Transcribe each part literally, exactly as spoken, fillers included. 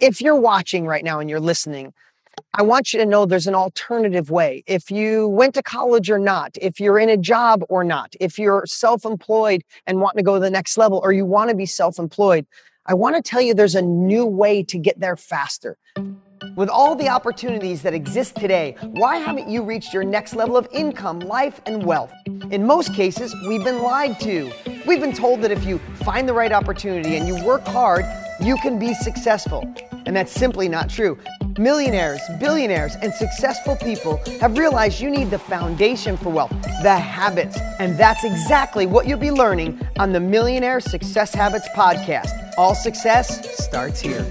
if you're watching right now and you're listening, I want you to know there's an alternative way. If you went to college or not, if you're in a job or not, if you're self-employed and want to go to the next level, or you want to be self-employed, I want to tell you there's a new way to get there faster. With all the opportunities that exist today, why haven't you reached your next level of income, life, and wealth? In most cases, we've been lied to. We've been told that if you find the right opportunity and you work hard, you can be successful. And that's simply not true. Millionaires, billionaires, and successful people have realized you need the foundation for wealth, the habits. And that's exactly what you'll be learning on the Millionaire Success Habits podcast. All success starts here.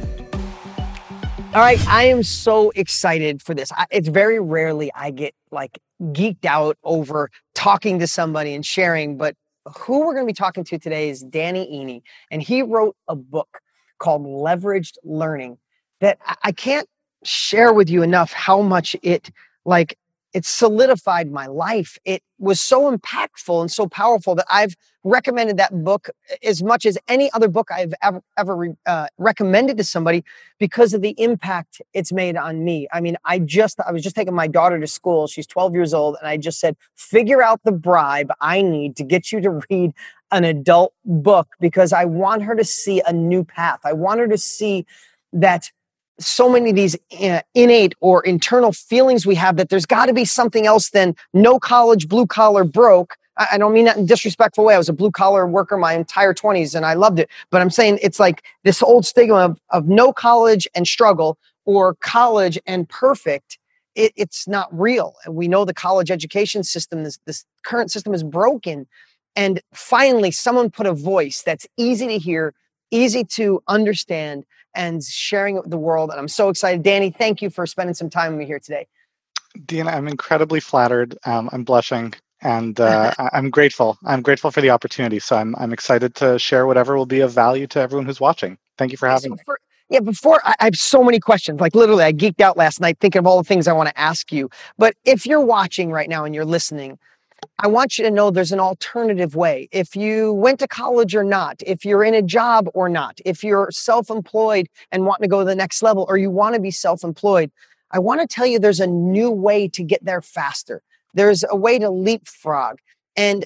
All right, I am so excited for this. I, it's very rarely I get like geeked out over talking to somebody and sharing, but who we're going to be talking to today is Danny Iny, and he wrote a book called Leveraged Learning that I, I can't share with you enough how much it like it solidified my life. It was so impactful and so powerful that I've recommended that book as much as any other book I've ever, ever uh, recommended to somebody because of the impact it's made on me. I mean, I just, I was just taking my daughter to school. She's twelve years old. And I just said, figure out the bribe I need to get you to read an adult book because I want her to see a new path. I want her to see that so many of these innate or internal feelings we have that there's got to be something else than no college, blue collar, broke. I don't mean that in a disrespectful way. I was a blue collar worker my entire twenties and I loved it. But I'm saying it's like this old stigma of, of no college and struggle or college and perfect. It, it's not real. And we know the college education system, this, this current system is broken. And finally, someone put a voice that's easy to hear, easy to understand, and sharing it with the world. And I'm so excited. Danny, thank you for spending some time with me here today. Deanna, I'm incredibly flattered. Um, I'm blushing and uh, I'm grateful. I'm grateful for the opportunity. So I'm I'm excited to share whatever will be of value to everyone who's watching. Thank you for having so me. For, yeah, before, I, I have so many questions. Like literally, I geeked out last night thinking of all the things I want to ask you. But if you're watching right now and you're listening, I want you to know there's an alternative way. If you went to college or not, if you're in a job or not, if you're self-employed and want to go to the next level, or you want to be self-employed, I want to tell you there's a new way to get there faster. There's a way to leapfrog. And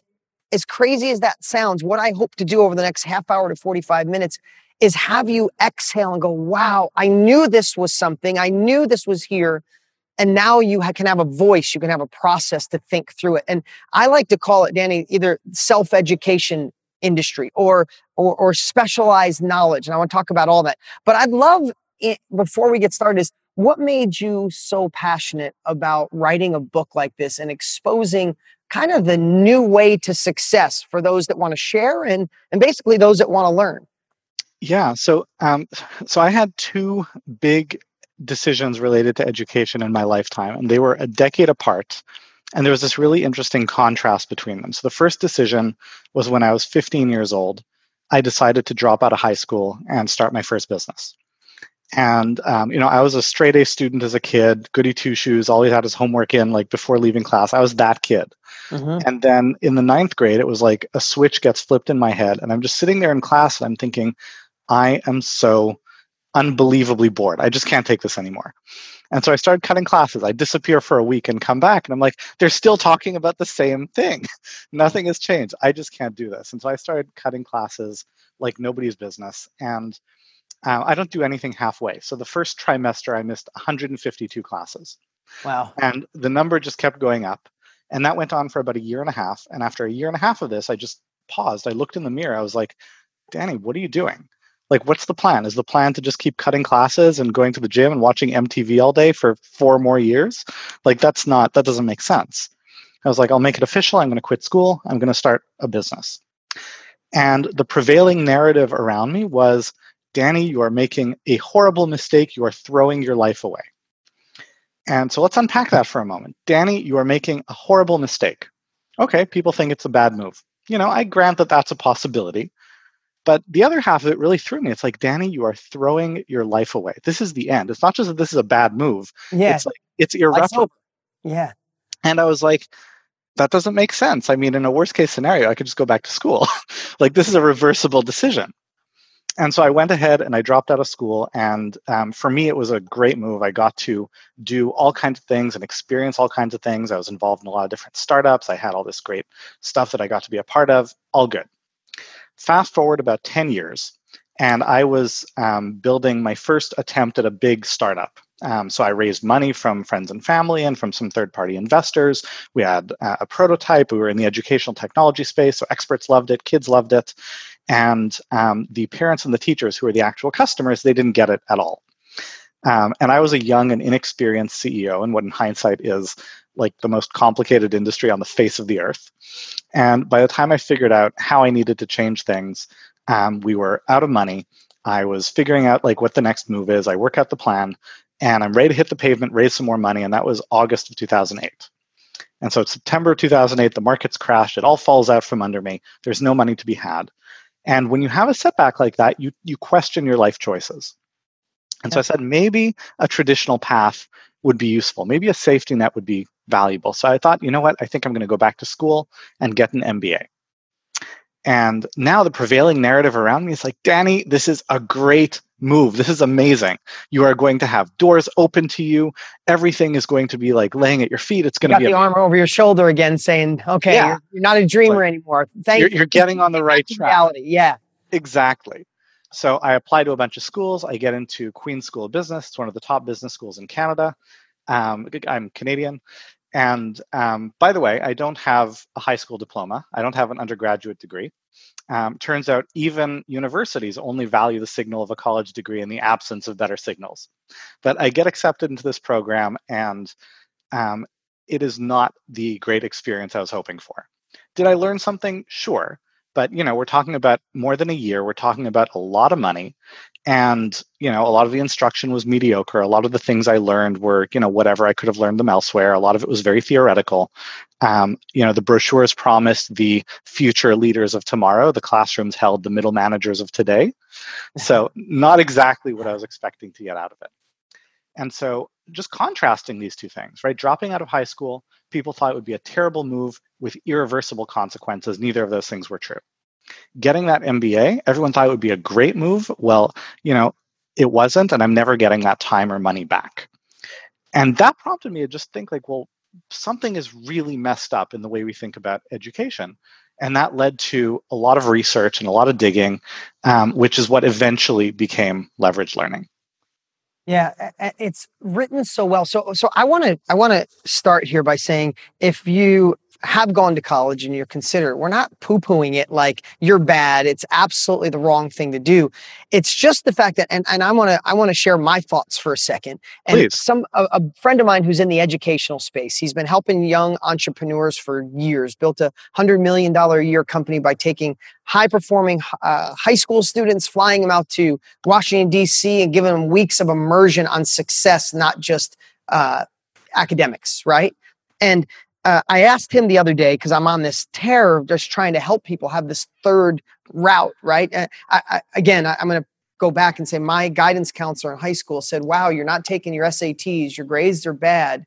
as crazy as that sounds, what I hope to do over the next half hour to forty-five minutes is have you exhale and go, wow, I knew this was something. I knew this was here. And now you can have a voice, you can have a process to think through it. And I like to call it, Danny, either self-education industry or, or, or specialized knowledge. And I want to talk about all that. But I'd love, it, before we get started, is what made you so passionate about writing a book like this and exposing kind of the new way to success for those that want to share and, and basically those that want to learn? Yeah. So, um, so I had two big decisions related to education in my lifetime, and they were a decade apart. And there was this really interesting contrast between them. So the first decision was when I was fifteen years old, I decided to drop out of high school and start my first business. And, um, you know, I was a straight A student as a kid, goody two shoes, always had his homework in like before leaving class. I was that kid. Mm-hmm. And then in the ninth grade, it was like a switch gets flipped in my head. And I'm just sitting there in class and I'm thinking, I am so unbelievably bored. I just can't take this anymore. And so I started cutting classes. I disappear for a week and come back. And I'm like, they're still talking about the same thing. Nothing has changed. I just can't do this. And so I started cutting classes like nobody's business. And uh, I don't do anything halfway. So the first trimester, I missed one hundred fifty-two classes. Wow. And the number just kept going up. And that went on for about a year and a half. And after a year and a half of this, I just paused. I looked in the mirror. I was like, Danny, what are you doing? Like, what's the plan? Is the plan to just keep cutting classes and going to the gym and watching M T V all day for four more years? Like, that's not, that doesn't make sense. I was like, I'll make it official. I'm going to quit school. I'm going to start a business. And the prevailing narrative around me was, Danny, you are making a horrible mistake. You are throwing your life away. And so let's unpack that for a moment. Danny, you are making a horrible mistake. Okay, people think it's a bad move. You know, I grant that that's a possibility. But the other half of it really threw me. It's like, Danny, you are throwing your life away. This is the end. It's not just that this is a bad move. Yeah. It's like, it's irreparable. Yeah. And I was like, that doesn't make sense. I mean, in a worst case scenario, I could just go back to school. Like, this is a reversible decision. And so I went ahead and I dropped out of school. And um, for me, it was a great move. I got to do all kinds of things and experience all kinds of things. I was involved in a lot of different startups. I had all this great stuff that I got to be a part of. All good. Fast forward about ten years, and I was um, building my first attempt at a big startup. Um, so I raised money from friends and family and from some third-party investors. We had uh, a prototype. We were in the educational technology space, so experts loved it. Kids loved it. And um, the parents and the teachers, who were the actual customers, they didn't get it at all. Um, and I was a young and inexperienced C E O in what in hindsight is like the most complicated industry on the face of the earth. And by the time I figured out how I needed to change things, um, we were out of money. I was figuring out like what the next move is. I work out the plan. And I'm ready to hit the pavement, raise some more money. And that was August of two thousand eight. And so it's September of two thousand eight, the market's crashed. It all falls out from under me. There's no money to be had. And when you have a setback like that, you you question your life choices. And so I said, maybe a traditional path would be useful. Maybe a safety net would be valuable. So I thought, you know what? I think I'm going to go back to school and get an M B A. And now the prevailing narrative around me is like, Danny, this is a great move. This is amazing. You are going to have doors open to you. Everything is going to be like laying at your feet. It's going you to be the a- arm over your shoulder again saying, okay, yeah. you're, you're not a dreamer like, anymore. Thank you're, you. You're getting on the right track. Reality. Yeah, exactly. So I applied to a bunch of schools. I get into Queen's School of Business. It's one of the top business schools in Canada. Um, I'm Canadian. And um, by the way, I don't have a high school diploma. I don't have an undergraduate degree. Um, turns out even universities only value the signal of a college degree in the absence of better signals. But I get accepted into this program, and um, it is not the great experience I was hoping for. Did I learn something? Sure. But, you know, we're talking about more than a year. We're talking about a lot of money. And, you know, a lot of the instruction was mediocre. A lot of the things I learned were, you know, whatever, I could have learned them elsewhere. A lot of it was very theoretical. Um, you know, the brochures promised the future leaders of tomorrow. The classrooms held the middle managers of today. So not exactly what I was expecting to get out of it. And so just contrasting these two things, right? Dropping out of high school, people thought it would be a terrible move with irreversible consequences. Neither of those things were true. Getting that M B A, everyone thought it would be a great move. Well, you know, it wasn't, and I'm never getting that time or money back. And that prompted me to just think like, well, something is really messed up in the way we think about education. And that led to a lot of research and a lot of digging, um, which is what eventually became Leveraged Learning. Yeah, it's written so well. So, so I want to I want to start here by saying, if you have gone to college and you're considerate, we're not poo-pooing it like you're bad. It's absolutely the wrong thing to do. It's just the fact that, and, and I want to I want to share my thoughts for a second. And Please. some a, a friend of mine who's in the educational space, he's been helping young entrepreneurs for years. Built a hundred million dollar a year company by taking high-performing uh, high school students, flying them out to Washington, D C, and giving them weeks of immersion on success, not just uh, academics, right? And uh, I asked him the other day, because I'm on this tear of just trying to help people have this third route, right? Uh, I, I, again, I, I'm going to go back and say my guidance counselor in high school said, wow, you're not taking your S A Ts, your grades are bad.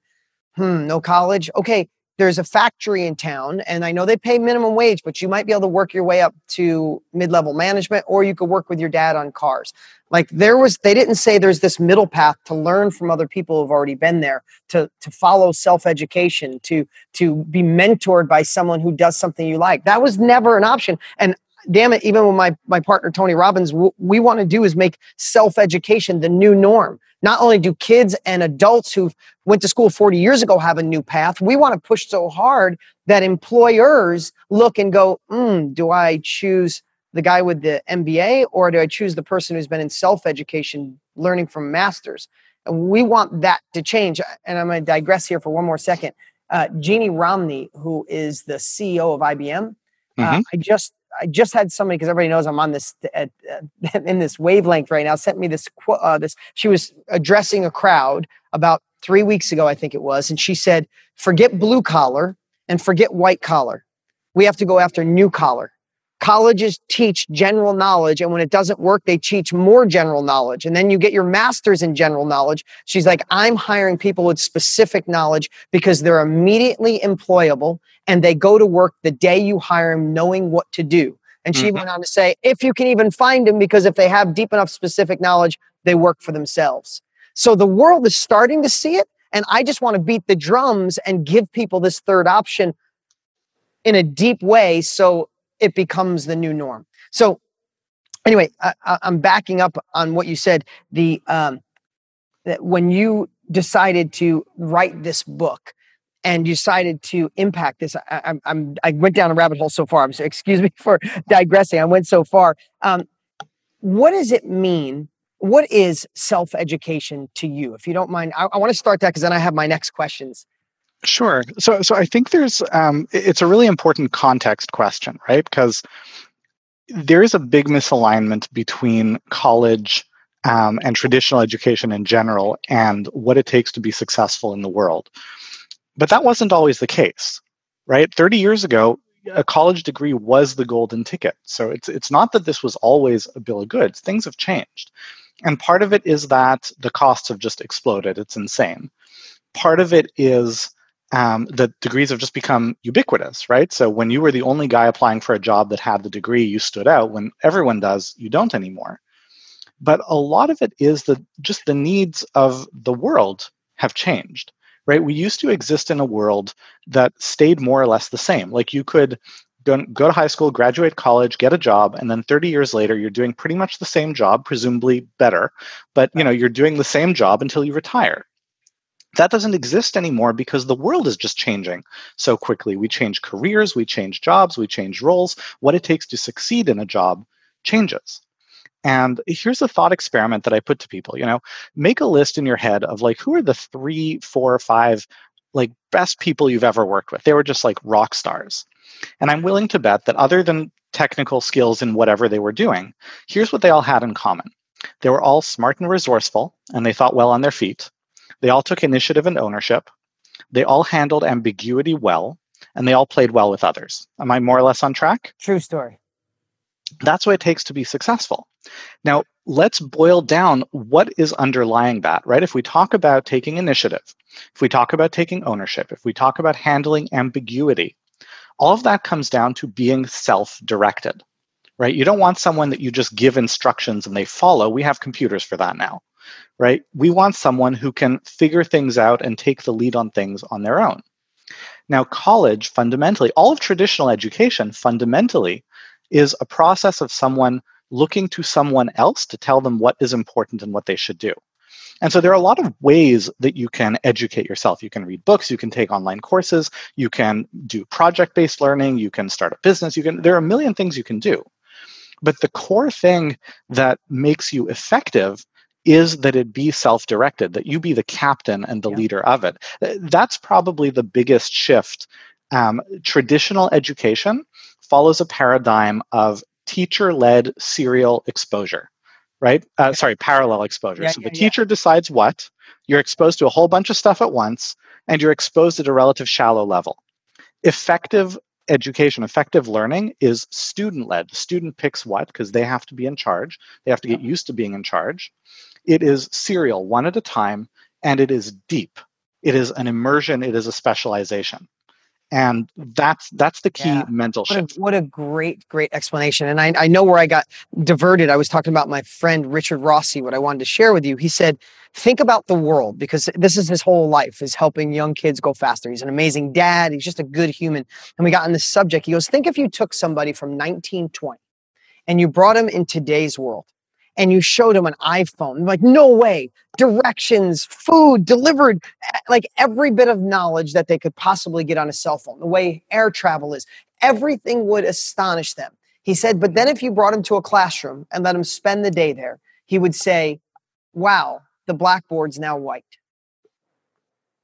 Hmm, no college? Okay. There's a factory in town, and I know they pay minimum wage, but you might be able to work your way up to mid-level management, or you could work with your dad on cars. Like there was, they didn't say there's this middle path to learn from other people who've already been there, to to follow self-education, to to be mentored by someone who does something you like. That was never an option. And damn it, even with my, my partner, Tony Robbins, what we want to do is make self-education the new norm. Not only do kids and adults who went to school forty years ago have a new path, we want to push so hard that employers look and go, mm, do I choose the guy with the M B A, or do I choose the person who's been in self-education learning from masters? And we want that to change. And I'm going to digress here for one more second. Uh, Jeannie Rometty, who is the C E O of I B M, mm-hmm. uh, I just... I just had somebody, because everybody knows I'm on this uh, in this wavelength right now, sent me this quote. Uh, this she was addressing a crowd about three weeks ago, I think it was, and she said, "Forget blue collar and forget white collar. We have to go after new collar. Colleges teach general knowledge, and when it doesn't work, they teach more general knowledge. And then you get your master's in general knowledge." She's like, "I'm hiring people with specific knowledge because they're immediately employable, and they go to work the day you hire them knowing what to do. And she mm-hmm. went on to say, if you can even find them, because if they have deep enough specific knowledge, they work for themselves. So the world is starting to see it. And I just want to beat the drums and give people this third option in a deep way so it becomes the new norm. So anyway, I, I'm backing up on what you said. The um, that when you decided to write this book and you decided to impact this, I, I, I'm I went down a rabbit hole so far. I'm so, excuse me for digressing. I went so far. Um, what does it mean? What is self-education to you? If you don't mind, I, I want to start that because then I have my next questions. Sure. So, so I think there's um, it's a really important context question, right? Because there is a big misalignment between college um, and traditional education in general and what it takes to be successful in the world. But that wasn't always the case, right? thirty years ago, a college degree was the golden ticket. So it's it's not that this was always a bill of goods. Things have changed. And part of it is that the costs have just exploded. It's insane. Part of it is Um, the degrees have just become ubiquitous, right? So when you were the only guy applying for a job that had the degree, you stood out. When everyone does, you don't anymore. But a lot of it is that just the needs of the world have changed, right? We used to exist in a world that stayed more or less the same. Like you could go to high school, graduate college, get a job, and then thirty years later, you're doing pretty much the same job, presumably better. But you know, you're doing the same job until you retire. That doesn't exist anymore because the world is just changing so quickly. We change careers, we change jobs, we change roles. What it takes to succeed in a job changes. And here's a thought experiment that I put to people, you know, make a list in your head of like, who are the three, four, five, like best people you've ever worked with? They were just like rock stars. And I'm willing to bet that other than technical skills in whatever they were doing, here's what they all had in common. They were all smart and resourceful, and they thought well on their feet. They all took initiative and ownership. They all handled ambiguity well, and they all played well with others. Am I more or less on track? True story. That's what it takes to be successful. Now, let's boil down what is underlying that, right? If we talk about taking initiative, if we talk about taking ownership, if we talk about handling ambiguity, all of that comes down to being self-directed, right? You don't want someone that you just give instructions and they follow. We have computers for that now. Right? We want someone who can figure things out and take the lead on things on their own. Now, college fundamentally, all of traditional education fundamentally is a process of someone looking to someone else to tell them what is important and what they should do. And so there are a lot of ways that you can educate yourself. You can read books, you can take online courses, you can do project-based learning, you can start a business, you can, there are a million things you can do. But the core thing that makes you effective is that it be self-directed, that you be the captain and the yeah. leader of it. That's probably the biggest shift. Um, traditional education follows a paradigm of teacher-led serial exposure, right? Uh, sorry, parallel exposure. Yeah, so yeah, the teacher yeah. decides what, you're exposed to a whole bunch of stuff at once, and you're exposed at a relative shallow level. Effective education, effective learning is student-led. The student picks what, because they have to be in charge. They have to get yeah. used to being in charge. It is serial, one at a time, and it is deep. It is an immersion. It is a specialization. And that's that's the key yeah. mental shift. What a, what a great, great explanation. And I, I know where I got diverted. I was talking about my friend Richard Rossi, what I wanted to share with you. He said, think about the world, because this is his whole life, is helping young kids go faster. He's an amazing dad. He's just a good human. And we got on this subject. He goes, think if you took somebody from nineteen twenty and you brought him in today's world, and you showed him an iPhone. I'm like, no way. Directions, food, delivered, like every bit of knowledge that they could possibly get on a cell phone, the way air travel is. Everything would astonish them. He said, but then if you brought him to a classroom and let him spend the day there, he would say, wow, the blackboard's now white.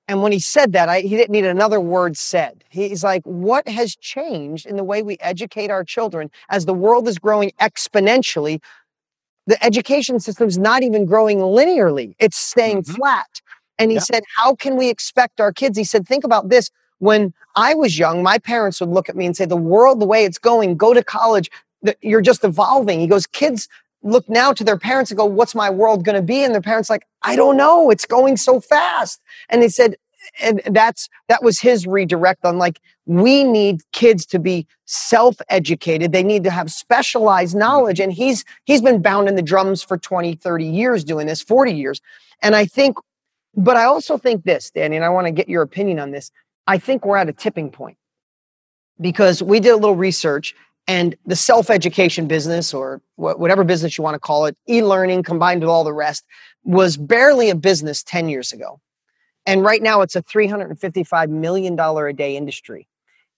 And when he said that, I, he didn't need another word said. He's like, what has changed in the way we educate our children as the world is growing exponentially? The education system's not even growing linearly. It's staying mm-hmm. flat. And he yeah. said, how can we expect our kids? He said, think about this. When I was young, my parents would look at me and say, the world, the way it's going, go to college. You're just evolving. He goes, kids look now to their parents and go, what's my world going to be? And their parents like, I don't know. It's going so fast. And they said, and that's that was his redirect on like, we need kids to be self-educated. They need to have specialized knowledge. And he's he's been pounding the drums for twenty, thirty years doing this, forty years. And I think, but I also think this, Danny, and I want to get your opinion on this. I think we're at a tipping point because we did a little research and the self-education business or whatever business you want to call it, e-learning combined with all the rest, was barely a business ten years ago. And right now it's a three hundred fifty-five million dollars a day industry.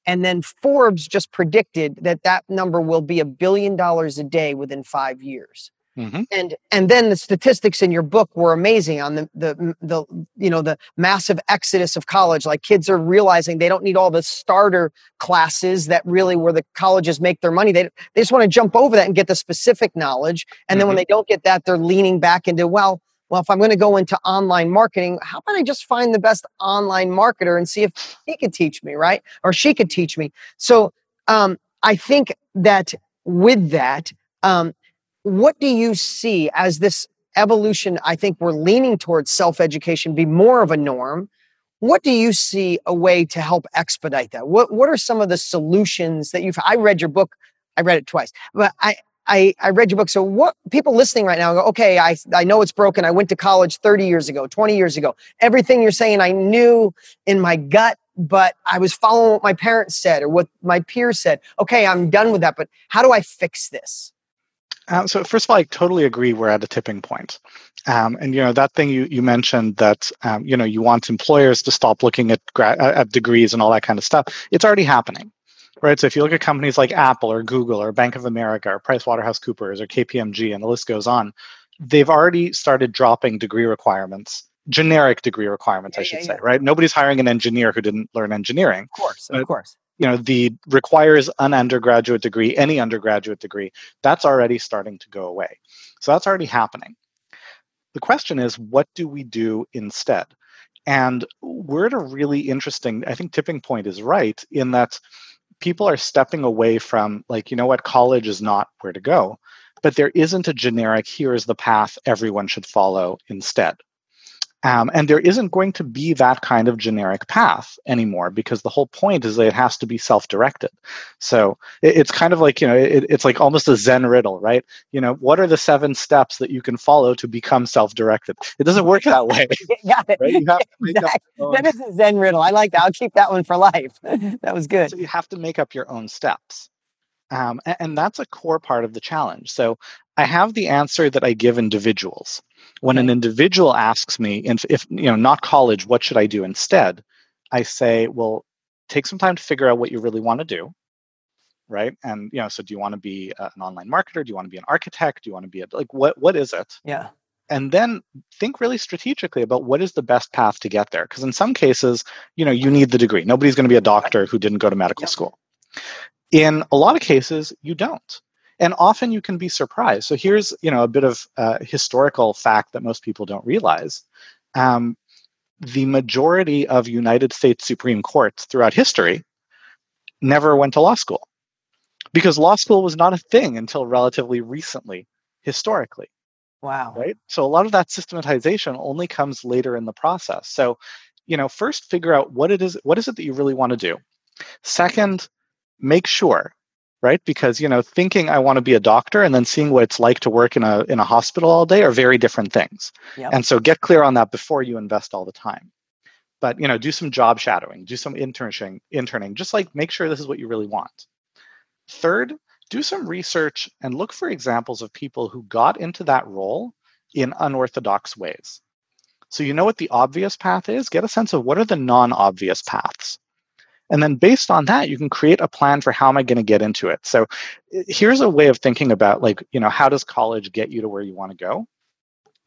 And then Forbes just predicted that that number will be a billion dollars a day within five years. Mm-hmm. And and then the statistics in your book were amazing on the, the the you know the massive exodus of college. Like kids are realizing they don't need all the starter classes that really where the colleges make their money. They they just want to jump over that and get the specific knowledge. And then mm-hmm. when they don't get that, they're leaning back into well, well, if I'm going to go into online marketing, how about I just find the best online marketer and see if he could teach me, right? Or she could teach me. So um, I think that with that. Um, What do you see as this evolution? I think we're leaning towards self-education be more of a norm. What do you see a way to help expedite that? What What are some of the solutions that you've? I read your book. I read it twice, but I I, I read your book. So what people listening right now go? Okay, I I know it's broken. I went to college thirty years ago, twenty years ago. Everything you're saying, I knew in my gut, but I was following what my parents said or what my peers said. Okay, I'm done with that. But how do I fix this? Um, so first of all, I totally agree we're at a tipping point. Um, and, you know, that thing you, you mentioned that, um, you know, you want employers to stop looking at gra- at degrees and all that kind of stuff. It's already happening, right? So if you look at companies like Apple or Google or Bank of America or PricewaterhouseCoopers or K P M G and the list goes on, they've already started dropping degree requirements. Generic degree requirements, yeah, I should yeah, say, yeah. right? Nobody's hiring an engineer who didn't learn engineering. Of course, of but, course. You know, the requires an undergraduate degree, any undergraduate degree, that's already starting to go away. So that's already happening. The question is, what do we do instead? And we're at a really interesting, I think tipping point is right in that people are stepping away from like, you know what, college is not where to go, but there isn't a generic, here is the path everyone should follow instead. Um, and there isn't going to be that kind of generic path anymore because the whole point is that it has to be self-directed. So it, it's kind of like, you know, it, it's like almost a Zen riddle, right? You know, what are the seven steps that you can follow to become self-directed? It doesn't work that way. Got it. Right? You have to make exactly. up your own. That is a Zen riddle. I like that. I'll keep that one for life. That was good. So you have to make up your own steps. Um, and, and that's a core part of the challenge. So I have the answer that I give individuals. When an individual asks me, if, if you know, not college, what should I do instead? I say, well, take some time to figure out what you really want to do, right? And you know, so do you want to be uh, an online marketer? Do you want to be an architect? Do you want to be a, like what? What is it? Yeah. And then think really strategically about what is the best path to get there. Because in some cases, you know, you need the degree. Nobody's going to be a doctor who didn't go to medical yeah. school. In a lot of cases, you don't. And often you can be surprised. So here's, you know, a bit of uh, historical fact that most people don't realize. Um, the majority of United States Supreme Courts throughout history never went to law school because law school was not a thing until relatively recently, historically. Wow. Right? So a lot of that systematization only comes later in the process. So, you know, first figure out what it is, what is it that you really want to do? Second, make sure right? Because, you know, thinking I want to be a doctor and then seeing what it's like to work in a in a hospital all day are very different things. Yep. And so get clear on that before you invest all the time. But, you know, do some job shadowing, do some interning, interning, just like make sure this is what you really want. Third, do some research and look for examples of people who got into that role in unorthodox ways. So you know what the obvious path is, get a sense of what are the non-obvious paths. And then based on that, you can create a plan for how am I going to get into it? So here's a way of thinking about like, you know, how does college get you to where you want to go?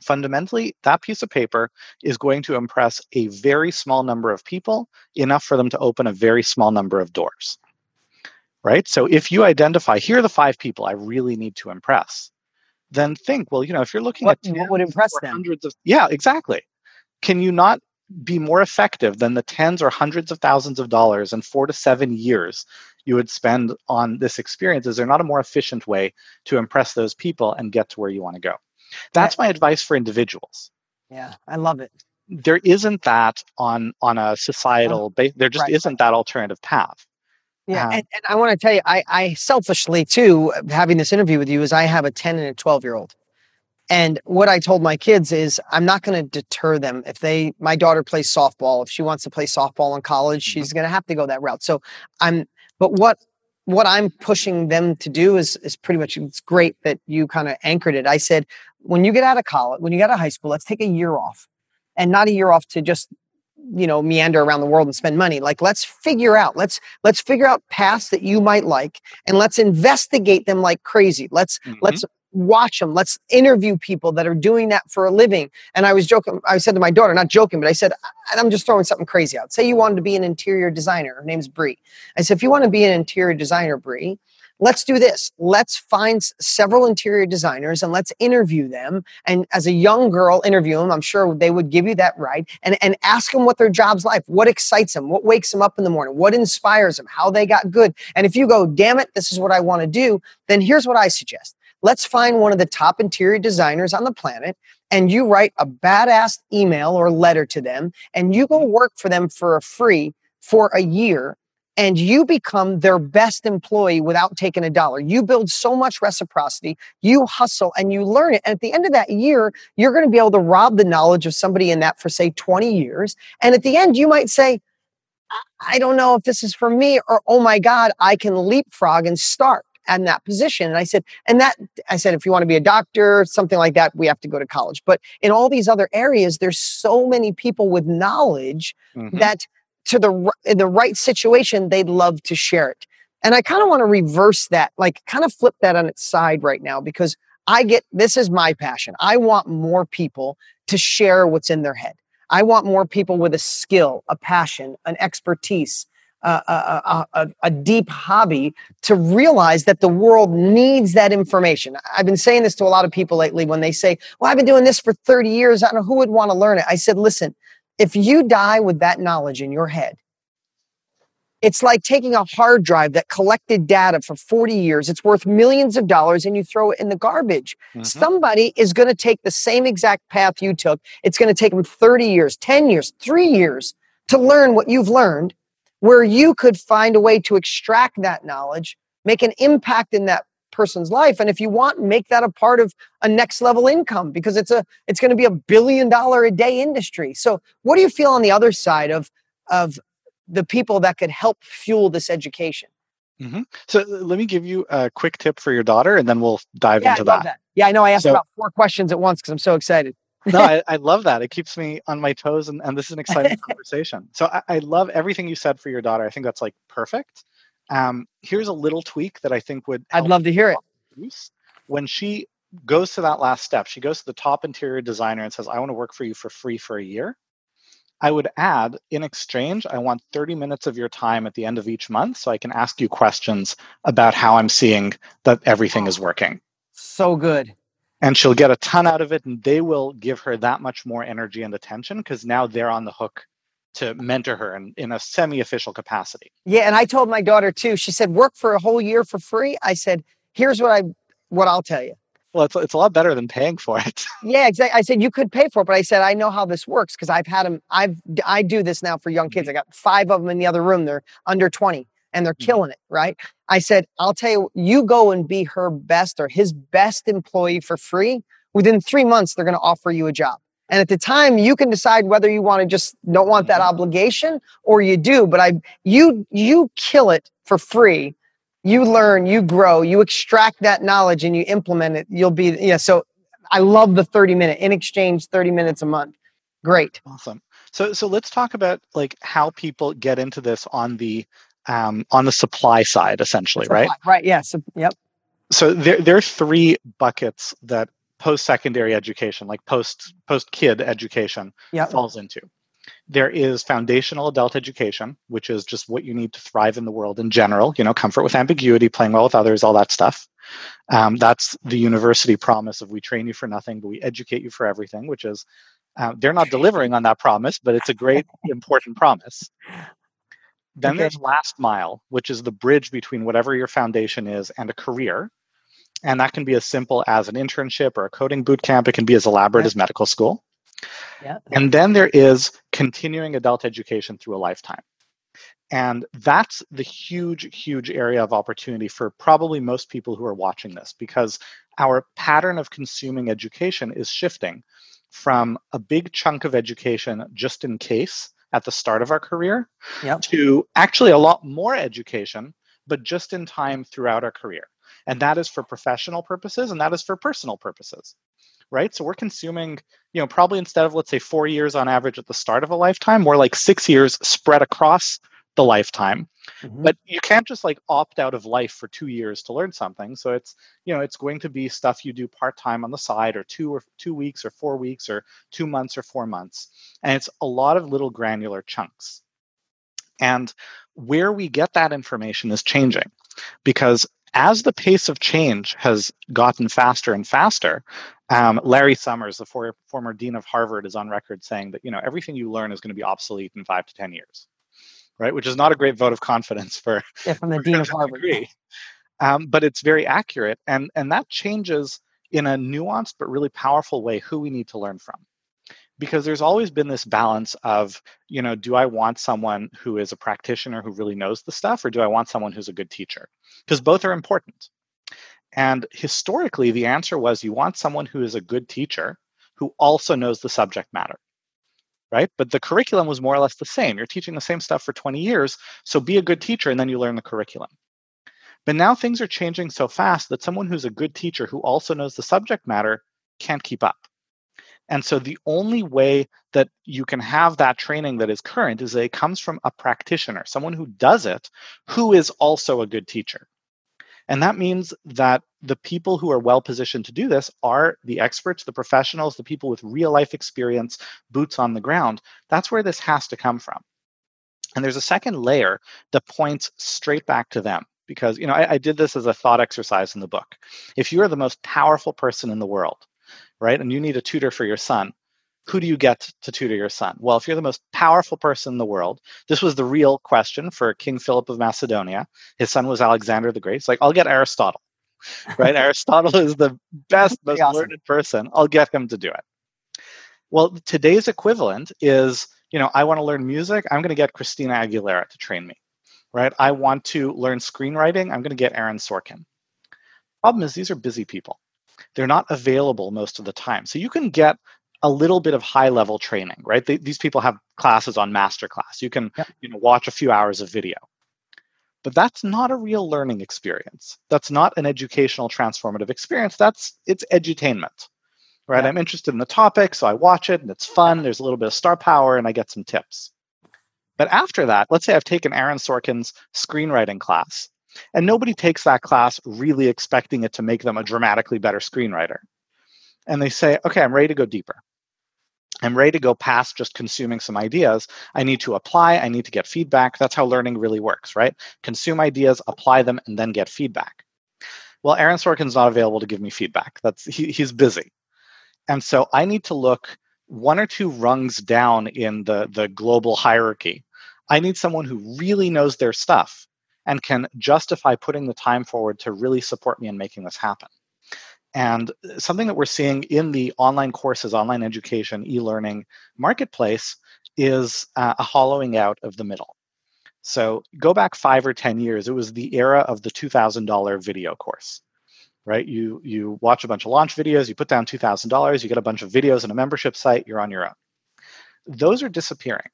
Fundamentally, that piece of paper is going to impress a very small number of people, enough for them to open a very small number of doors, right? So if you identify, here are the five people I really need to impress, then think, well, you know, if you're looking what, at tens, what would impress them? Hundreds of, yeah, exactly. Can you not be more effective than the tens or hundreds of thousands of dollars and four to seven years you would spend on this experience? Is there not a more efficient way to impress those people and get to where you want to go? That's my advice for individuals. Yeah, I love it. There isn't that on, on a societal basis. There just right. isn't that alternative path. Yeah. Um, and, and I want to tell you, I, I selfishly too, having this interview with you, is I have a ten and a twelve year old. And what I told my kids is I'm not going to deter them. If they, my daughter plays softball, if she wants to play softball in college, she's going to have to go that route. So I'm, but what, what I'm pushing them to do is, is pretty much, it's great that you kind of anchored it. I said, when you get out of college, when you get out of high school, let's take a year off, and not a year off to just, you know, meander around the world and spend money. Like, let's figure out, let's, let's figure out paths that you might like, and let's investigate them like crazy. Let's, mm-hmm. let's, watch them. Let's interview people that are doing that for a living. And I was joking. I said to my daughter, not joking, but I said, and I'm just throwing something crazy out. Say you wanted to be an interior designer. Her name's Bree. I said, if you want to be an interior designer, Bree, let's do this. Let's find several interior designers and let's interview them. And as a young girl, interview them. I'm sure they would give you that right. And, and ask them what their job's like, what excites them, what wakes them up in the morning, what inspires them, how they got good. And if you go, damn it, this is what I want to do, then here's what I suggest. Let's find one of the top interior designers on the planet, and you write a badass email or letter to them, and you go work for them for free for a year, and you become their best employee without taking a dollar. You build so much reciprocity, you hustle, and you learn it. And at the end of that year, you're going to be able to rob the knowledge of somebody in that for, say, twenty years. And at the end, you might say, I don't know if this is for me, or, oh my God, I can leapfrog and start. And that position. And I said, and that, I said, if you want to be a doctor, something like that, we have to go to college. But in all these other areas, there's so many people with knowledge mm-hmm. that to the, in the right situation, they'd love to share it. And I kind of want to reverse that, like kind of flip that on its side right now, because I get, this is my passion. I want more people to share what's in their head. I want more people with a skill, a passion, an expertise, Uh, a, a, a deep hobby, to realize that the world needs that information. I've been saying this to a lot of people lately when they say, well, I've been doing this for thirty years. I don't know who would want to learn it. I said, listen, if you die with that knowledge in your head, it's like taking a hard drive that collected data for forty years. It's worth millions of dollars, and you throw it in the garbage. Mm-hmm. Somebody is going to take the same exact path you took. It's going to take them thirty years, ten years, three years to learn what you've learned, where you could find a way to extract that knowledge, make an impact in that person's life. And if you want, make that a part of a next level income, because it's a it's going to be a billion dollar a day industry. So what do you feel on the other side of, of the people that could help fuel this education? Mm-hmm. So let me give you a quick tip for your daughter, and then we'll dive yeah, into I love that. that. Yeah, I know I asked so, about four questions at once because I'm so excited. No, I, I love that. It keeps me on my toes, and, and this is an exciting conversation. So I, I love everything you said for your daughter. I think that's like perfect. Um, here's a little tweak that I think would help. I'd love to hear it. When she goes to that last step, she goes to the top interior designer and says, I want to work for you for free for a year. I would add, in exchange, I want thirty minutes of your time at the end of each month so I can ask you questions about how I'm seeing that everything is working. So good. And she'll get a ton out of it, and they will give her that much more energy and attention because now they're on the hook to mentor her in, in a semi-official capacity. Yeah, and I told my daughter too. She said, work for a whole year for free. I said, here's what, I, what I'll tell you. Well, it's, it's a lot better than paying for it. Yeah, exactly. I said, you could pay for it, but I said, I know how this works because I've had them. I've, I do this now for young kids. I got five of them in the other room. They're under twenty. And they're killing it, right? I said, I'll tell you, you go and be her best or his best employee for free. Within three months, they're going to offer you a job. And at the time, you can decide whether you want to just don't want that obligation or you do. But I, you, you kill it for free. You learn, you grow, you extract that knowledge and you implement it. You'll be, yeah. So I love the thirty minute in exchange, thirty minutes a month. Great. Awesome. So, so let's talk about like how people get into this on the, Um, on the supply side, essentially, supply, right? Right, yes. Yeah, so, yep. So there, there are three buckets that post-secondary education, like post, post-kid education yep. falls into. There is foundational adult education, which is just what you need to thrive in the world in general, you know, comfort with ambiguity, playing well with others, all that stuff. Um, that's the university promise of we train you for nothing, but we educate you for everything, which is, uh, they're not delivering on that promise, but it's a great, important promise. Then okay. there's last mile, which is the bridge between whatever your foundation is and a career. And that can be as simple as an internship or a coding boot camp. It can be as elaborate yeah. as medical school. Yeah. And then there is continuing adult education through a lifetime. And that's the huge, huge area of opportunity for probably most people who are watching this, because our pattern of consuming education is shifting from a big chunk of education just in case at the start of our career, yep, to actually a lot more education, but just in time throughout our career. And that is for professional purposes, and that is for personal purposes, right? So we're consuming, you know, probably instead of, let's say, four years on average at the start of a lifetime, more like six years spread across the lifetime. Mm-hmm. But you can't just like opt out of life for two years to learn something. So it's, you know, it's going to be stuff you do part-time on the side, or two or two weeks or four weeks or two months or four months. And it's a lot of little granular chunks. And where we get that information is changing, because as the pace of change has gotten faster and faster, um, Larry Summers, the for, former dean of Harvard, is on record saying that, you know, everything you learn is going to be obsolete in five to ten years. Right, which is not a great vote of confidence for, yeah, from the dean of Harvard. Um, but it's very accurate, and and that changes in a nuanced but really powerful way who we need to learn from, because there's always been this balance of, you know, do I want someone who is a practitioner who really knows the stuff, or do I want someone who's a good teacher? Because both are important. And historically, the answer was you want someone who is a good teacher who also knows the subject matter. Right? But the curriculum was more or less the same. You're teaching the same stuff for twenty years, so be a good teacher and then you learn the curriculum. But now things are changing so fast that someone who's a good teacher who also knows the subject matter can't keep up. And so the only way that you can have that training that is current is that it comes from a practitioner, someone who does it, who is also a good teacher. And that means that the people who are well-positioned to do this are the experts, the professionals, the people with real-life experience, boots on the ground. That's where this has to come from. And there's a second layer that points straight back to them, because, you know, I, I did this as a thought exercise in the book. If you are the most powerful person in the world, right, and you need a tutor for your son, who do you get to tutor your son? Well, if you're the most powerful person in the world, this was the real question for King Philip of Macedonia. His son was Alexander the Great. It's like, I'll get Aristotle, right? Aristotle is the best, most awesome. learned person. I'll get him to do it. Well, today's equivalent is, you know, I want to learn music. I'm going to get Christina Aguilera to train me, right? I want to learn screenwriting. I'm going to get Aaron Sorkin. Problem is, these are busy people. They're not available most of the time. So you can get a little bit of high-level training, right? They, these people have classes on MasterClass. You can, yep, you know, watch a few hours of video. But that's not a real learning experience. That's not an educational transformative experience. That's, it's edutainment, right? Yep. I'm interested in the topic, so I watch it, and it's fun. There's a little bit of star power, and I get some tips. But after that, let's say I've taken Aaron Sorkin's screenwriting class, and nobody takes that class really expecting it to make them a dramatically better screenwriter. And they say, okay, I'm ready to go deeper. I'm ready to go past just consuming some ideas. I need to apply. I need to get feedback. That's how learning really works, right? Consume ideas, apply them, and then get feedback. Well, Aaron Sorkin's not available to give me feedback. That's he, he's busy. And so I need to look one or two rungs down in the, the global hierarchy. I need someone who really knows their stuff and can justify putting the time forward to really support me in making this happen. And something that we're seeing in the online courses, online education, e-learning marketplace is uh, a hollowing out of the middle. So go back five or ten years, it was the era of the two thousand dollars video course, right? You, you watch a bunch of launch videos, you put down two thousand dollars, you get a bunch of videos and a membership site, you're on your own. Those are disappearing,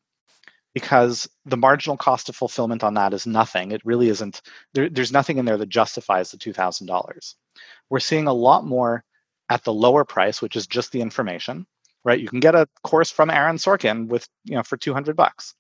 because the marginal cost of fulfillment on that is nothing. It really isn't, there, there's nothing in there that justifies the two thousand dollars. We're seeing a lot more at the lower price, which is just the information, right? You can get a course from Aaron Sorkin with, you know, for two hundred bucks.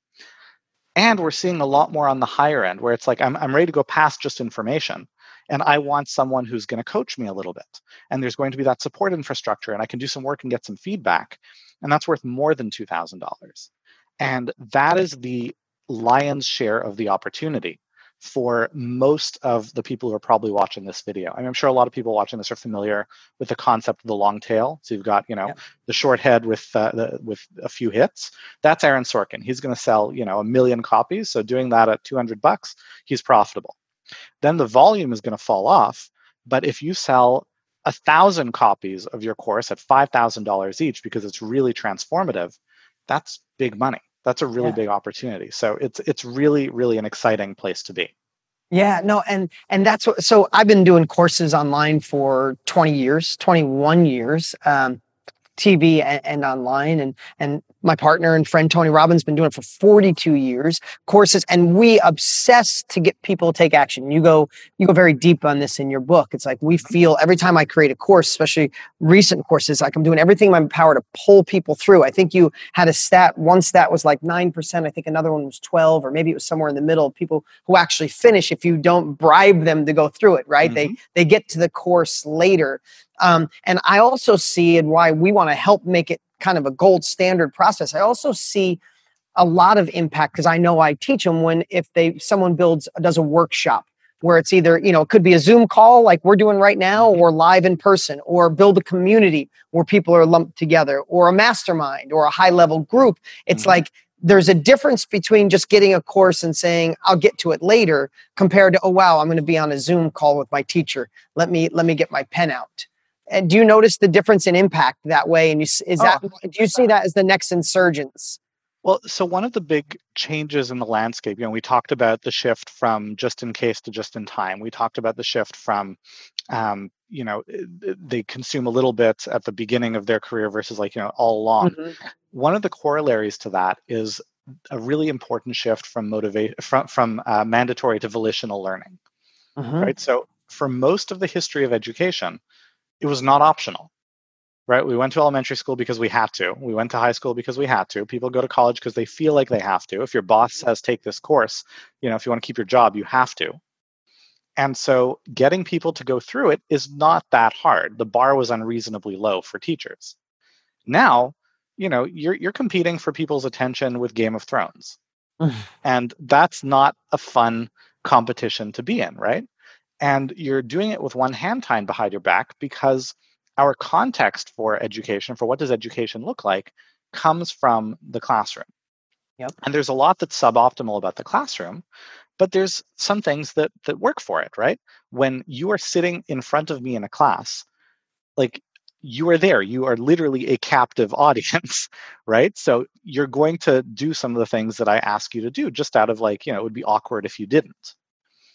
And we're seeing a lot more on the higher end where it's like, I'm, I'm ready to go past just information. And I want someone who's going to coach me a little bit. And there's going to be that support infrastructure, and I can do some work and get some feedback. And that's worth more than two thousand dollars. And that is the lion's share of the opportunity for most of the people who are probably watching this video. I mean, I'm sure a lot of people watching this are familiar with the concept of the long tail. So you've got, you know, yeah, the short head with uh, the, with a few hits. That's Aaron Sorkin. He's going to sell, you know, a million copies. So doing that at two hundred bucks, he's profitable. Then the volume is going to fall off. But if you sell a thousand copies of your course at five thousand dollars each, because it's really transformative, that's big money. That's a really yeah. big opportunity. So it's it's really, really an exciting place to be. Yeah, no, and and that's what, so I've been doing courses online for twenty years, twenty-one years, um, T V and, and online, and and my partner and friend Tony Robbins been doing it for forty-two years, courses, and we obsess to get people to take action. You go you go very deep on this in your book. It's like we feel every time I create a course, especially recent courses, like I'm doing everything in my power to pull people through. I think you had a stat, one stat was like nine percent, I think another one was twelve, or maybe it was somewhere in the middle, people who actually finish if you don't bribe them to go through it, right? Mm-hmm. They they get to the course later. Um, and I also see, and why we want to help make it kind of a gold standard process, I also see a lot of impact, because I know I teach them when if they someone builds does a workshop where it's either, you know, it could be a Zoom call like we're doing right now, or live in person, or build a community where people are lumped together, or a mastermind, or a high level group. It's mm-hmm. like there's a difference between just getting a course and saying, I'll get to it later, compared to, oh, wow, I'm going to be on a Zoom call with my teacher. Let me let me get my pen out. And do you notice the difference in impact that way? And you, is that oh, do you see that as the next insurgence? Well, so one of the big changes in the landscape, you know, we talked about the shift from just in case to just in time. We talked about the shift from, um, you know, they consume a little bit at the beginning of their career versus like, you know, all along. Mm-hmm. One of the corollaries to that is a really important shift from motivate from from uh, mandatory to volitional learning, mm-hmm. right? So for most of the history of education, it was not optional, right? We went to elementary school because we had to. We went to high school because we had to. People go to college because they feel like they have to. If your boss says, take this course, you know, if you want to keep your job, you have to. And so getting people to go through it is not that hard. The bar was unreasonably low for teachers. Now, you know, you're you're competing for people's attention with Game of Thrones. And that's not a fun competition to be in, right? And you're doing it with one hand tied behind your back, because our context for education, for what does education look like, comes from the classroom. Yep. And there's a lot that's suboptimal about the classroom, but there's some things that that work for it, right? When you are sitting in front of me in a class, like you are there, you are literally a captive audience, right? So you're going to do some of the things that I ask you to do just out of like, you know, it would be awkward if you didn't.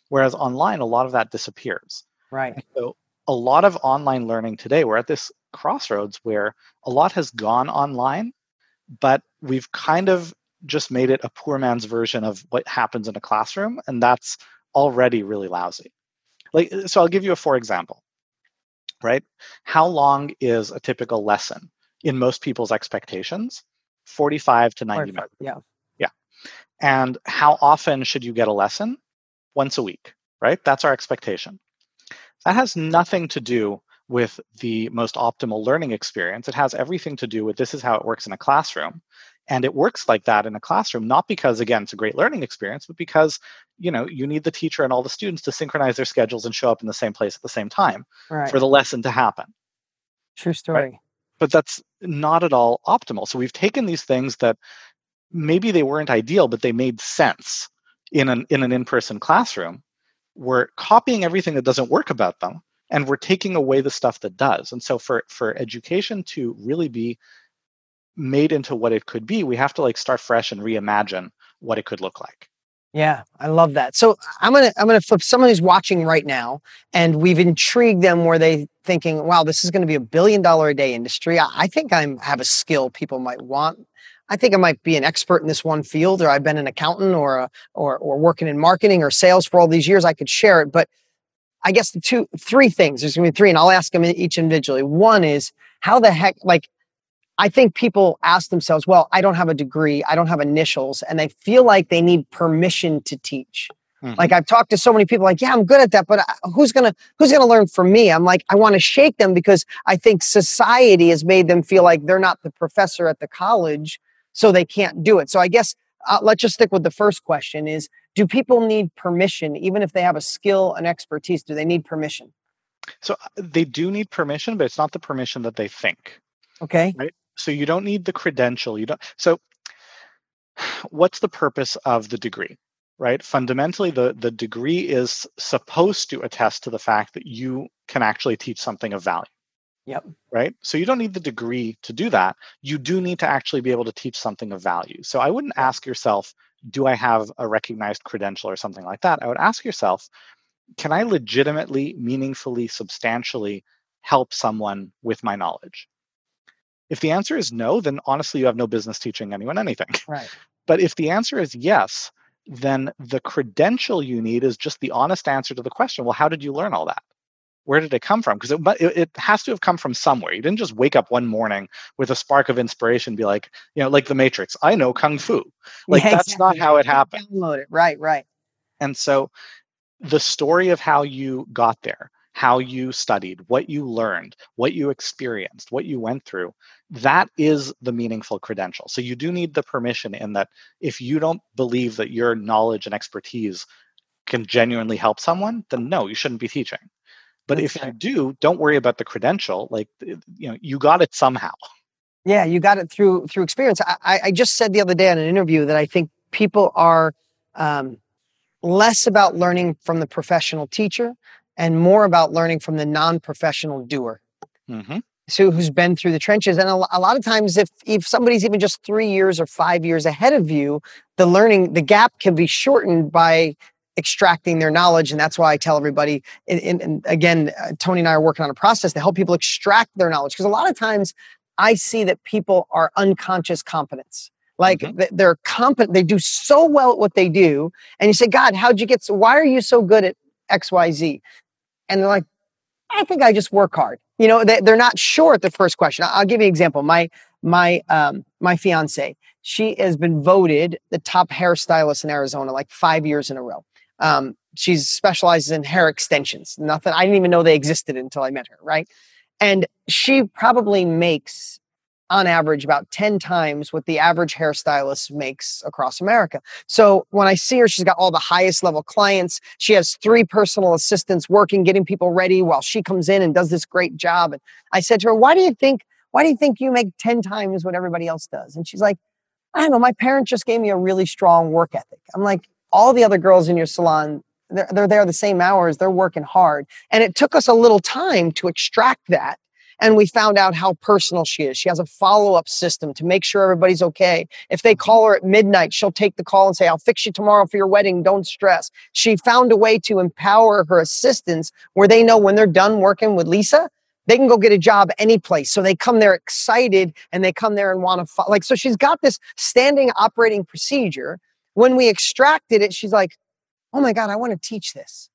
Whereas online, a lot of that disappears. Right. And so a lot of online learning today, we're at this crossroads where a lot has gone online, but we've kind of just made it a poor man's version of what happens in a classroom. And that's already really lousy. Like, so I'll give you a for example, right? How long is a typical lesson in most people's expectations? forty-five to ninety forty-five, minutes. Yeah. Yeah. And how often should you get a lesson? Once a week, right? That's our expectation. That has nothing to do with the most optimal learning experience. It has everything to do with this is how it works in a classroom. And it works like that in a classroom, not because, again, it's a great learning experience, but because, you know, you need the teacher and all the students to synchronize their schedules and show up in the same place at the same time right. for the lesson to happen. True story. Right? But that's not at all optimal. So we've taken these things that maybe they weren't ideal, but they made sense in an in an in-person classroom. We're copying everything that doesn't work about them, and we're taking away the stuff that does. And so for, for education to really be made into what it could be, we have to like start fresh and reimagine what it could look like. Yeah, I love that. So I'm gonna I'm gonna flip someone who's watching right now, and we've intrigued them where they thinking, wow, this is gonna be a billion dollar a day industry. I, I think I have a skill people might want. I think I might be an expert in this one field, or I've been an accountant or, a, or or working in marketing or sales for all these years. I could share it, but I guess the two, three things, there's gonna be three, and I'll ask them each individually. One is, how the heck, like, I think people ask themselves, well, I don't have a degree, I don't have initials, and they feel like they need permission to teach. Mm-hmm. Like I've talked to so many people like, yeah, I'm good at that, but who's going to, who's going to learn from me? I'm like, I want to shake them, because I think society has made them feel like they're not the professor at the college, so they can't do it. So I guess uh, let's just stick with the first question is, do people need permission, even if they have a skill and expertise? Do they need permission? So they do need permission, but it's not the permission that they think. Okay. Right? So you don't need the credential. You don't. So what's the purpose of the degree, right? Fundamentally, the, the degree is supposed to attest to the fact that you can actually teach something of value. Yep. Right. So you don't need the degree to do that. You do need to actually be able to teach something of value. So I wouldn't ask yourself, do I have a recognized credential or something like that? I would ask yourself, can I legitimately, meaningfully, substantially help someone with my knowledge? If the answer is no, then honestly, you have no business teaching anyone anything. Right. But if the answer is yes, then the credential you need is just the honest answer to the question, well, how did you learn all that? Where did it come from? Because it, it has to have come from somewhere. You didn't just wake up one morning with a spark of inspiration and be like, you know, like the Matrix, I know Kung Fu. Like, yeah, that's exactly. Not how it happened. Download it. Right, right. And so the story of how you got there, how you studied, what you learned, what you experienced, what you went through, that is the meaningful credential. So you do need the permission in that if you don't believe that your knowledge and expertise can genuinely help someone, then no, you shouldn't be teaching. But that's if fair. You do, don't worry about the credential. Like, you know, you got it somehow. Yeah, you got it through through experience. I, I just said the other day on an interview that I think people are um, less about learning from the professional teacher and more about learning from the non-professional doer. Mm-hmm. So who's been through the trenches. And a, a lot of times if, if somebody's even just three years or five years ahead of you, the learning, the gap can be shortened by extracting their knowledge. And that's why I tell everybody, and, and, and again, uh, Tony and I are working on a process to help people extract their knowledge. Because a lot of times I see that people are unconscious competence. Like mm-hmm. th- they're competent, they do so well at what they do. And you say, God, how'd you get, so, why are you so good at X, Y, Z? And they're like, I think I just work hard. You know, they, they're not sure at the first question. I'll give you an example. My my um, my fiance, she has been voted the top hairstylist in Arizona like five years in a row. Um, she specializes in hair extensions. Nothing. I didn't even know they existed until I met her. Right, and she probably makes on average about ten times what the average hairstylist makes across America. So when I see her, she's got all the highest level clients. She has three personal assistants working, getting people ready while she comes in and does this great job. And I said to her, why do you think, why do you think you make ten times what everybody else does? And she's like, I don't know. My parents just gave me a really strong work ethic. I'm like, all the other girls in your salon, they're, they're there the same hours. They're working hard. And it took us a little time to extract that. And we found out how personal she is. She has a follow-up system to make sure everybody's okay. If they call her at midnight, she'll take the call and say, I'll fix you tomorrow for your wedding. Don't stress. She found a way to empower her assistants where they know when they're done working with Lisa, they can go get a job any place. So they come there excited and they come there and want to follow. Like, so she's got this standing operating procedure. When we extracted it, she's like, oh my God, I want to teach this.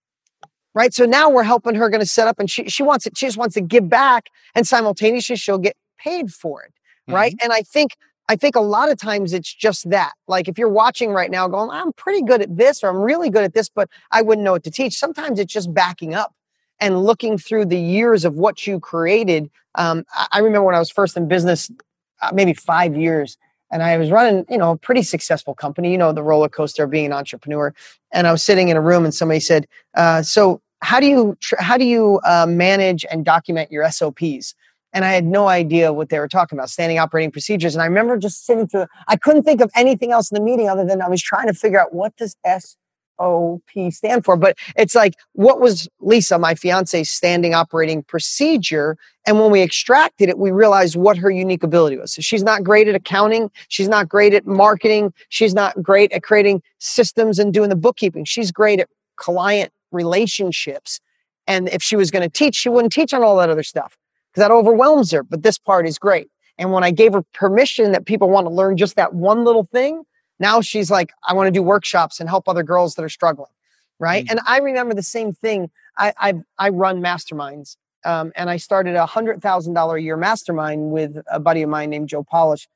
Right. So now we're helping her going to set up and she, she wants it. She just wants to give back and simultaneously she'll get paid for it. Right. Mm-hmm. And I think, I think a lot of times it's just that, like if you're watching right now going, I'm pretty good at this, or I'm really good at this, but I wouldn't know what to teach. Sometimes it's just backing up and looking through the years of what you created. Um, I, I remember when I was first in business, uh, maybe five years and I was running, you know, a pretty successful company, you know, the roller coaster of being an entrepreneur. And I was sitting in a room and somebody said, uh, so how do you, tr- how do you uh, manage and document your S O Ps? And I had no idea what they were talking about, standing operating procedures. And I remember just sitting through, I couldn't think of anything else in the meeting other than I was trying to figure out what does S O P stand for? But it's like, what was Lisa, my fiance's standing operating procedure? And when we extracted it, we realized what her unique ability was. So she's not great at accounting. She's not great at marketing. She's not great at creating systems and doing the bookkeeping. She's great at client relationships. And if she was going to teach, she wouldn't teach on all that other stuff because that overwhelms her. But this part is great. And when I gave her permission that people want to learn just that one little thing, now she's like, I want to do workshops and help other girls that are struggling. Right. Mm-hmm. And I remember the same thing. I, I, I run masterminds. Um, and I started a one hundred thousand dollars a year mastermind with a buddy of mine named Joe Polish.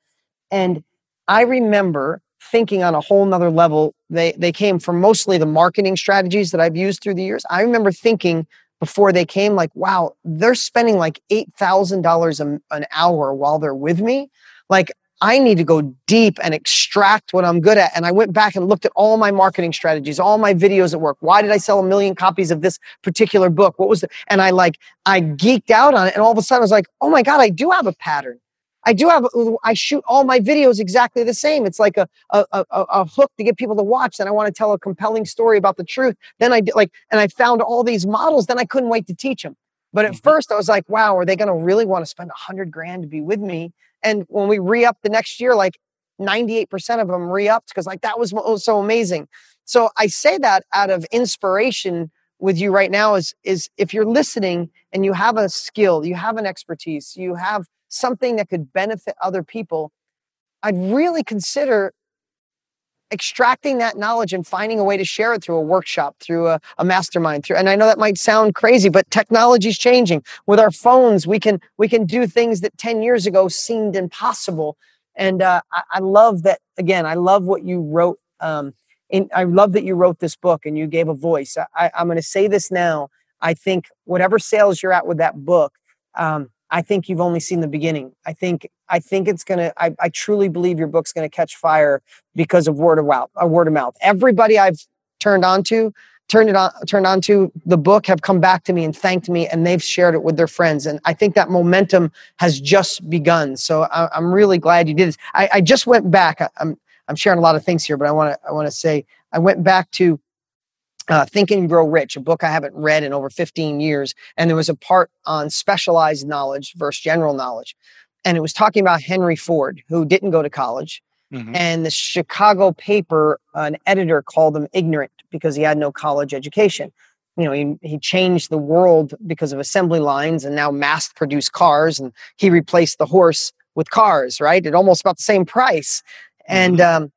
And I remember thinking on a whole nother level, they, they came from mostly the marketing strategies that I've used through the years. I remember thinking before they came like, wow, they're spending like eight thousand dollars an hour while they're with me. Like, I need to go deep and extract what I'm good at. And I went back and looked at all my marketing strategies, all my videos at work. Why did I sell a million copies of this particular book? What was the, and I like, I geeked out on it. And all of a sudden I was like, oh my God, I do have a pattern. I do have, I shoot all my videos exactly the same. It's like a, a, a, a hook to get people to watch. Then I want to tell a compelling story about the truth. Then I did like, and I found all these models. Then I couldn't wait to teach them. But at mm-hmm. first I was like, wow, are they going to really want to spend a hundred grand to be with me? And when we re-upped the next year, like ninety-eight percent of them re-upped because like that was so amazing. So I say that out of inspiration with you right now is, is if you're listening and you have a skill, you have an expertise, you have something that could benefit other people, I'd really consider extracting that knowledge and finding a way to share it through a workshop, through a, a mastermind, through, and I know that might sound crazy, but technology's changing. With our phones, we can we can do things that ten years ago seemed impossible. And uh, I, I love that. Again, I love what you wrote. Um, in, I love that you wrote this book and you gave a voice. I, I, I'm going to say this now. I think whatever sales you're at with that book, um, I think you've only seen the beginning. I think I think it's going to, I truly believe your book's going to catch fire because of word of mouth, uh, word of mouth. Everybody I've turned on to, turned it on, turned on to the book have come back to me and thanked me, and they've shared it with their friends. And I think that momentum has just begun. So I, I'm really glad you did this. I, I just went back. I, I'm I'm sharing a lot of things here, but I want to I want to say I went back to Uh, Think and Grow Rich, a book I haven't read in over fifteen years. And there was a part on specialized knowledge versus general knowledge. And it was talking about Henry Ford, who didn't go to college. Mm-hmm. And the Chicago paper, uh, an editor called him ignorant because he had no college education. You know, he, he changed the world because of assembly lines and now mass-produced cars. And he replaced the horse with cars, right? At almost about the same price. Mm-hmm. And, um,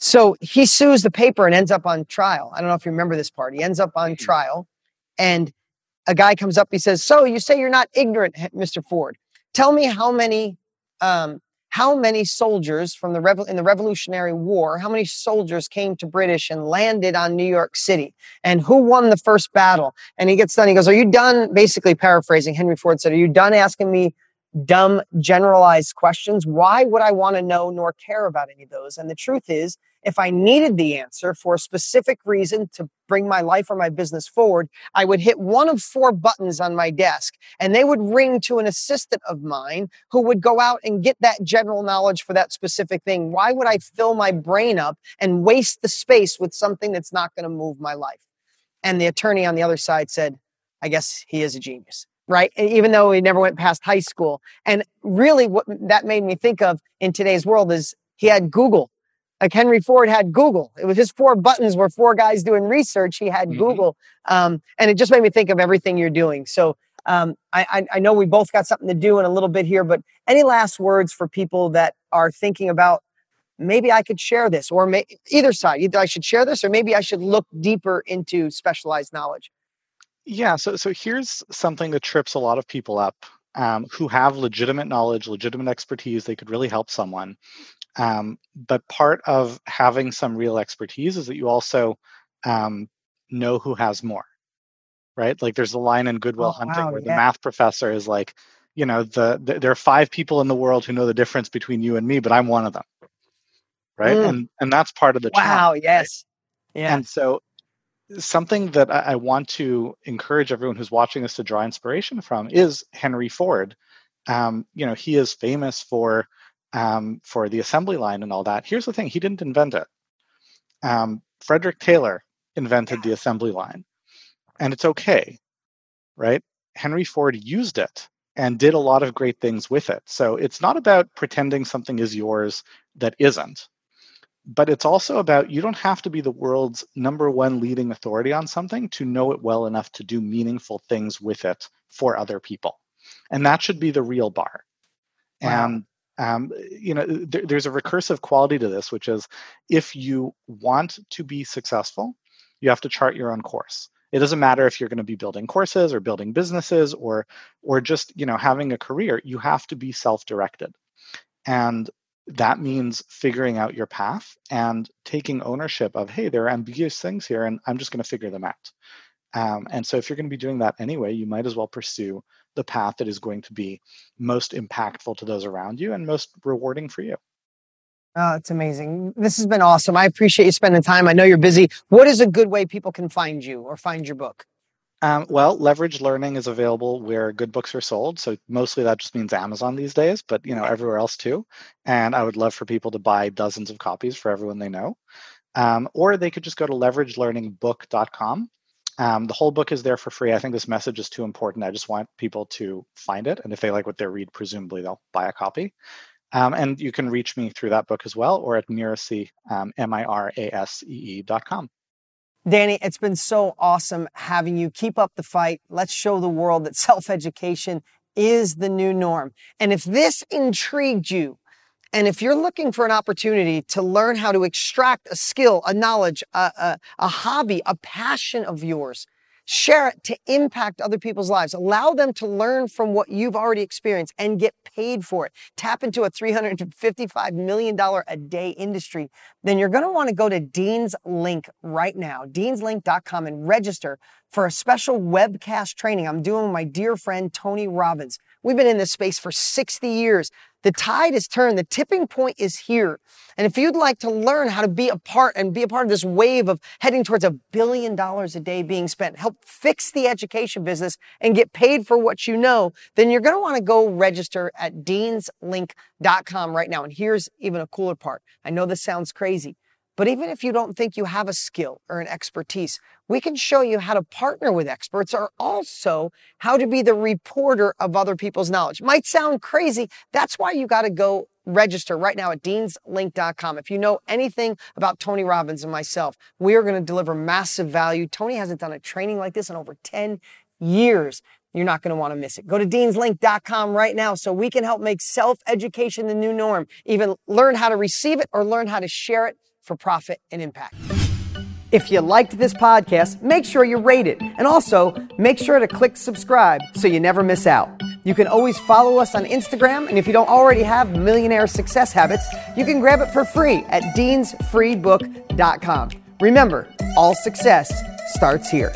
So he sues the paper and ends up on trial. I don't know if you remember this part. He ends up on trial and a guy comes up. He says, so you say you're not ignorant, Mister Ford. Tell me how many um, how many soldiers from the revo- in the Revolutionary War, how many soldiers came to British and landed on New York City? And who won the first battle? And he gets done. He goes, are you done? Basically paraphrasing, Henry Ford said, are you done asking me dumb, generalized questions? Why would I want to know nor care about any of those? And the truth is, if I needed the answer for a specific reason to bring my life or my business forward, I would hit one of four buttons on my desk and they would ring to an assistant of mine who would go out and get that general knowledge for that specific thing. Why would I fill my brain up and waste the space with something that's not going to move my life? And the attorney on the other side said, I guess he is a genius. Right? And even though he never went past high school. And really what that made me think of in today's world is he had Google. Like Henry Ford had Google. It was his four buttons were four guys doing research. He had mm-hmm. Google. Um, and it just made me think of everything you're doing. So um, I, I, I know we both got something to do in a little bit here, but any last words for people that are thinking about maybe I could share this or may, either side, either I should share this or maybe I should look deeper into specialized knowledge. Yeah, so so here's something that trips a lot of people up um, who have legitimate knowledge, legitimate expertise. They could really help someone. Um, but part of having some real expertise is that you also um, know who has more, right? Like there's a line in Good Will oh, Hunting wow, where yeah. the math professor is like, you know, the, the there are five people in the world who know the difference between you and me, but I'm one of them, right? Mm. And and that's part of the wow, challenge, yes, right? yeah, and so. Something that I want to encourage everyone who's watching this to draw inspiration from is Henry Ford. Um, you know, he is famous for um, for the assembly line and all that. Here's the thing. He didn't invent it. Um, Frederick Taylor invented the assembly line. And it's okay, right? Henry Ford used it and did a lot of great things with it. So it's not about pretending something is yours that isn't. But it's also about you don't have to be the world's number one leading authority on something to know it well enough to do meaningful things with it for other people. And that should be the real bar. Wow. And, um, you know, there, there's a recursive quality to this, which is if you want to be successful, you have to chart your own course. It doesn't matter if you're going to be building courses or building businesses or or just, you know, having a career. You have to be self-directed. And that means figuring out your path and taking ownership of, hey, there are ambiguous things here, and I'm just going to figure them out. Um, and so if you're going to be doing that anyway, you might as well pursue the path that is going to be most impactful to those around you and most rewarding for you. Oh, it's amazing. This has been awesome. I appreciate you spending time. I know you're busy. What is a good way people can find you or find your book? Um, well, Leveraged Learning is available where good books are sold. So mostly that just means Amazon these days, but you know, everywhere else too. And I would love for people to buy dozens of copies for everyone they know. Um, or they could just go to leverage learning book dot com Um, the whole book is there for free. I think this message is too important. I just want people to find it. And if they like what they read, presumably they'll buy a copy. Um, and you can reach me through that book as well, or at Mirasee, um, M I R A S E E dot com. Danny, it's been so awesome having you. Keep up the fight. Let's show the world that self-education is the new norm. And if this intrigued you, and if you're looking for an opportunity to learn how to extract a skill, a knowledge, a, a, a hobby, a passion of yours, share it to impact other people's lives. Allow them to learn from what you've already experienced and get paid for it. Tap into a three hundred fifty-five million dollars a day industry. Then you're going to want to go to DeansLink right now, deans link dot com, and register for a special webcast training I'm doing with my dear friend, Tony Robbins. We've been in this space for sixty years. The tide has turned. The tipping point is here. And if you'd like to learn how to be a part and be a part of this wave of heading towards a billion dollars a day being spent, help fix the education business and get paid for what you know, then you're going to want to go register at deans link dot com right now. And here's even a cooler part. I know this sounds crazy, but even if you don't think you have a skill or an expertise, we can show you how to partner with experts, or also how to be the reporter of other people's knowledge. Might sound crazy. That's why you got to go register right now at deans link dot com. If you know anything about Tony Robbins and myself, we are going to deliver massive value. Tony hasn't done a training like this in over ten years. You're not going to want to miss it. Go to deans link dot com right now so we can help make self-education the new norm. Even learn how to receive it or learn how to share it for profit and impact. If you liked this podcast, make sure you rate it. And also, make sure to click subscribe so you never miss out. You can always follow us on Instagram. And if you don't already have Millionaire Success Habits, you can grab it for free at deans free book dot com. Remember, all success starts here.